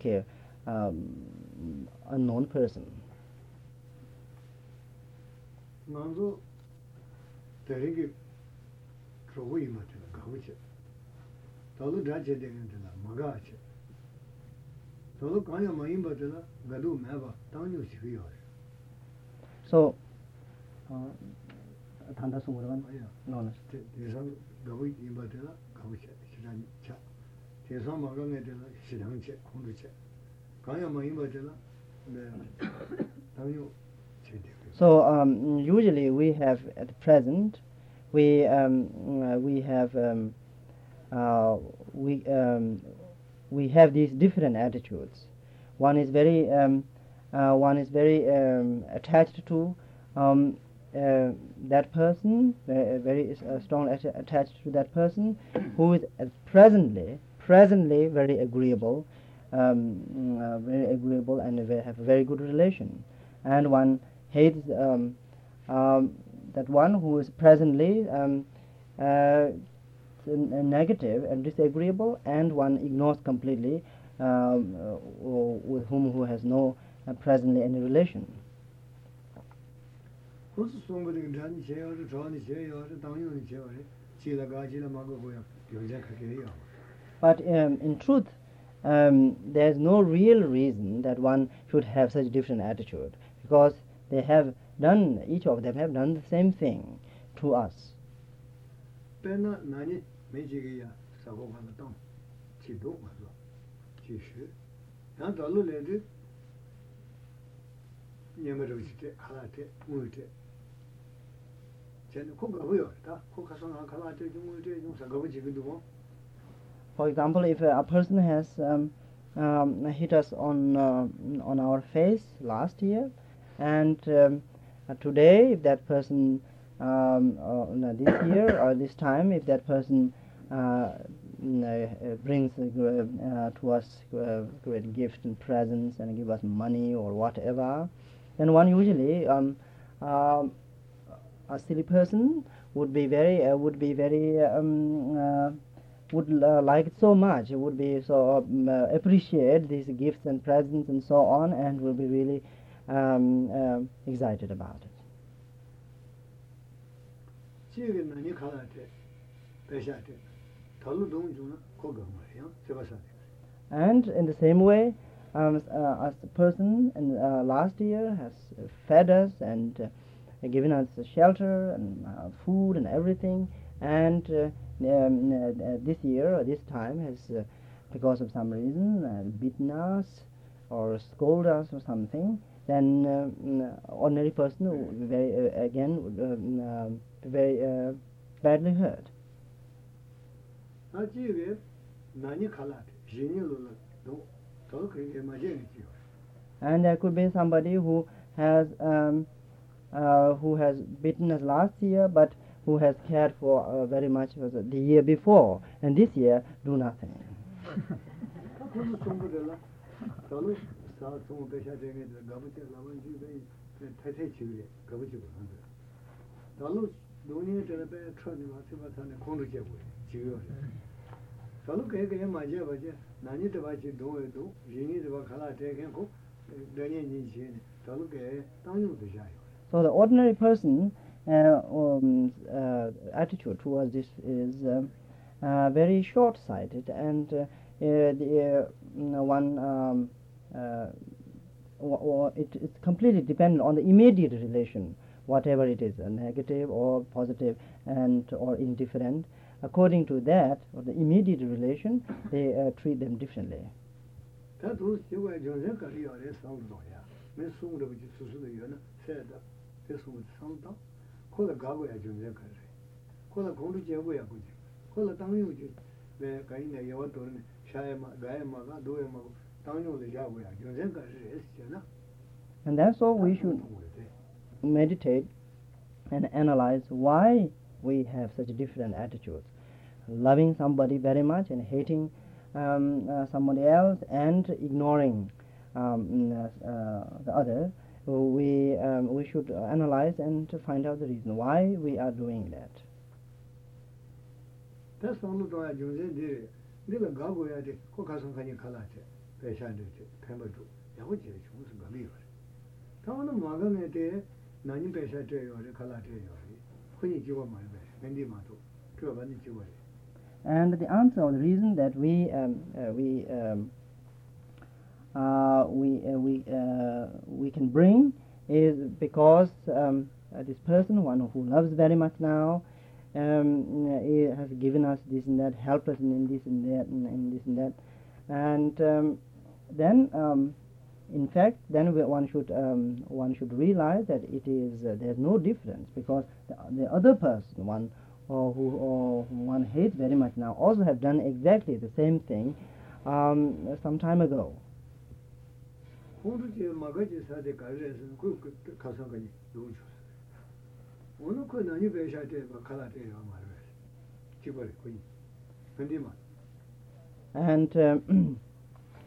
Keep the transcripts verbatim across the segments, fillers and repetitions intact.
care um, a known person. Manzo terigi trovi mate gauche. Tolu daje dengela magache. Tolu kanya maimba dela gadu meva tanyu siyo. So thanda sumurvan no no. Desang gawi imba dela gauche. Sidan cha. Desang magane dela sidan che kunduche. Kanya maimba dela tanyu. So um, usually we have at present we um, we have um, uh, we um, we have these different attitudes. One is very um, uh, one is very um, attached to um, uh, that person, uh, very uh, strongly att- attached to that person who is presently presently very agreeable, um, uh, very agreeable and very, have a very good relation, and one hates um, um, that one who is presently um, uh, negative and disagreeable, and one ignores completely um, uh, with whom who has no uh, presently any relation. But um, in truth, um, there is no real reason that one should have such different attitude, because they have done, each of them have done the same thing to us. For example, if a person has um, um, hit us on uh, on our face last year, and um, uh, today, if that person um, uh, no, this year or this time, if that person uh, no, brings uh, to us uh, great gifts and presents and give us money or whatever, then one usually um, uh, a silly person would be very uh, would be very um, uh, would uh, like it so much, would be so um, uh, appreciate these gifts and presents and so on, and will be really Um, um, excited about it. And in the same way, um, uh, as the person in, uh, last year has fed us and uh, given us shelter and uh, food and everything, and uh, um, uh, this year or this time has, uh, because of some reason, uh, beaten us or scolded us or something, then uh, ordinary person would be very uh, again would, um, uh, be very uh, badly hurt. And there could be somebody who has um, uh, who has beaten us last year, but who has cared for uh, very much for the, the year before, and this year do nothing. So the ordinary person uh, um, uh, attitude towards this is um, uh, very short-sighted, and uh, uh, the, uh, one um, Uh, or, or it, it's completely dependent on the immediate relation, whatever it is, uh, negative or positive and or indifferent. According to that, or the immediate relation, they uh, treat them differently. And that's all we should meditate and analyze why we have such different attitudes, loving somebody very much and hating um, uh, somebody else and ignoring um, uh, uh, the other. We um, we should analyze and find out the reason why we are doing that. That's all. 배산도지 배마도 야고지 중수가 미워. 다음은 마가네 대 나님 배산돼요. 갈라돼요. 혼이 지워 말해. 맨디마도 그거는 지워요. And the answer or the reason that we um, uh, we um, uh, we uh, we uh, we can bring is because um, uh, this person, one who loves very much now, um, uh, has given us this and that, helped us in this and that, and, and this and that, and um, then um, in fact, then we, one should um, one should realize that it is uh, there's no difference because the, the other person, one or who or one hates very much now, also have done exactly the same thing um, some time ago. And uh,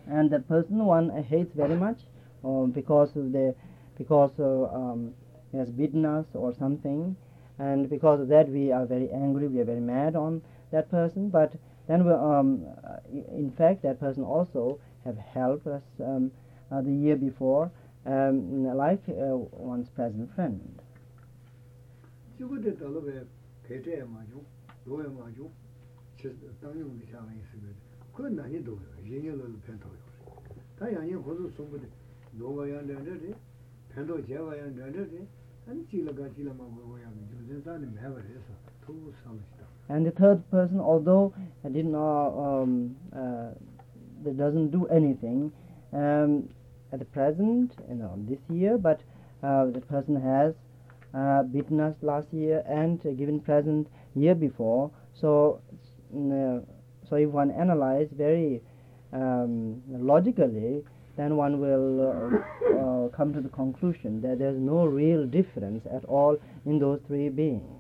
and that person one uh, hates very much uh, because of the because uh, um, he has beaten us or something, and because of that we are very angry, we are very mad on that person. But then we um in fact that person also have helped us um, Uh, the year before, um, like uh, one's present friend. And the third person, although uh, did not, um, uh, that doesn't do anything, um, at the present, you know, this year, but uh, the person has uh, beaten us last year and uh, given present year before. So, uh, so if one analyze very um, logically, then one will uh, uh, come to the conclusion that there is no real difference at all in those three beings.